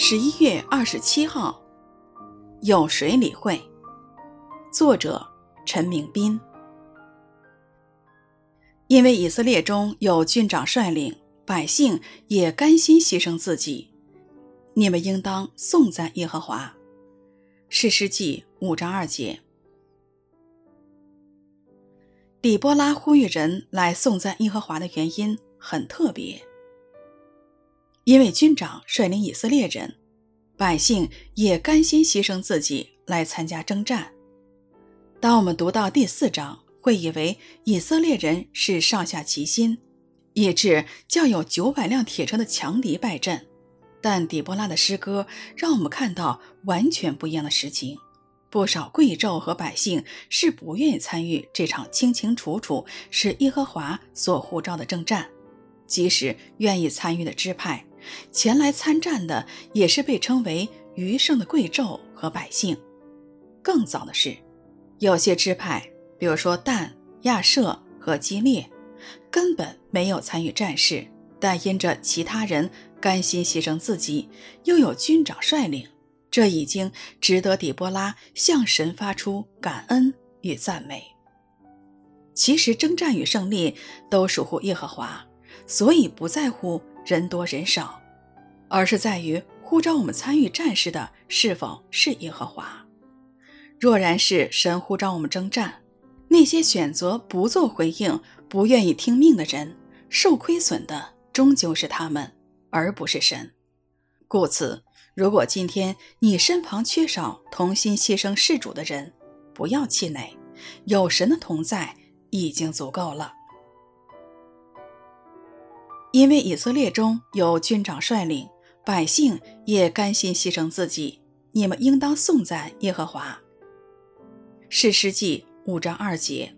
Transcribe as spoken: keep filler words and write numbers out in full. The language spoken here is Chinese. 十一月二十七号，有谁理会？作者陈明斌。因为以色列中有郡长率领，百姓也甘心牺牲自己，你们应当颂赞耶和华。士师记五章二节。底波拉呼吁人来颂赞耶和华的原因很特别，因为军长率领以色列人，百姓也甘心牺牲自己来参加征战。当我们读到第四章，会以为以色列人是上下齐心，以致较有九百辆铁车的强敌败阵。但底波拉的诗歌让我们看到完全不一样的实情，不少贵胄和百姓是不愿意参与这场清清楚楚是耶和华所呼召的征战，即使愿意参与的支派，前来参战的也是被称为余剩的贵胄和百姓。更早的是，有些支派，比如说但、亚设和基列，根本没有参与战事，但因着其他人甘心牺牲自己，又有军长率领，这已经值得底波拉向神发出感恩与赞美。其实征战与胜利都属乎耶和华，所以不在乎人多人少，而是在于呼召我们参与战事的是否是耶和华。若然是神呼召我们征战，那些选择不做回应、不愿意听命的人，受亏损的终究是他们，而不是神。故此，如果今天你身旁缺少同心牺牲事主的人，不要气馁，有神的同在已经足够了。因为以色列中有军长率领，百姓也甘心牺牲自己，你们应当颂赞耶和华。士师记五章二节。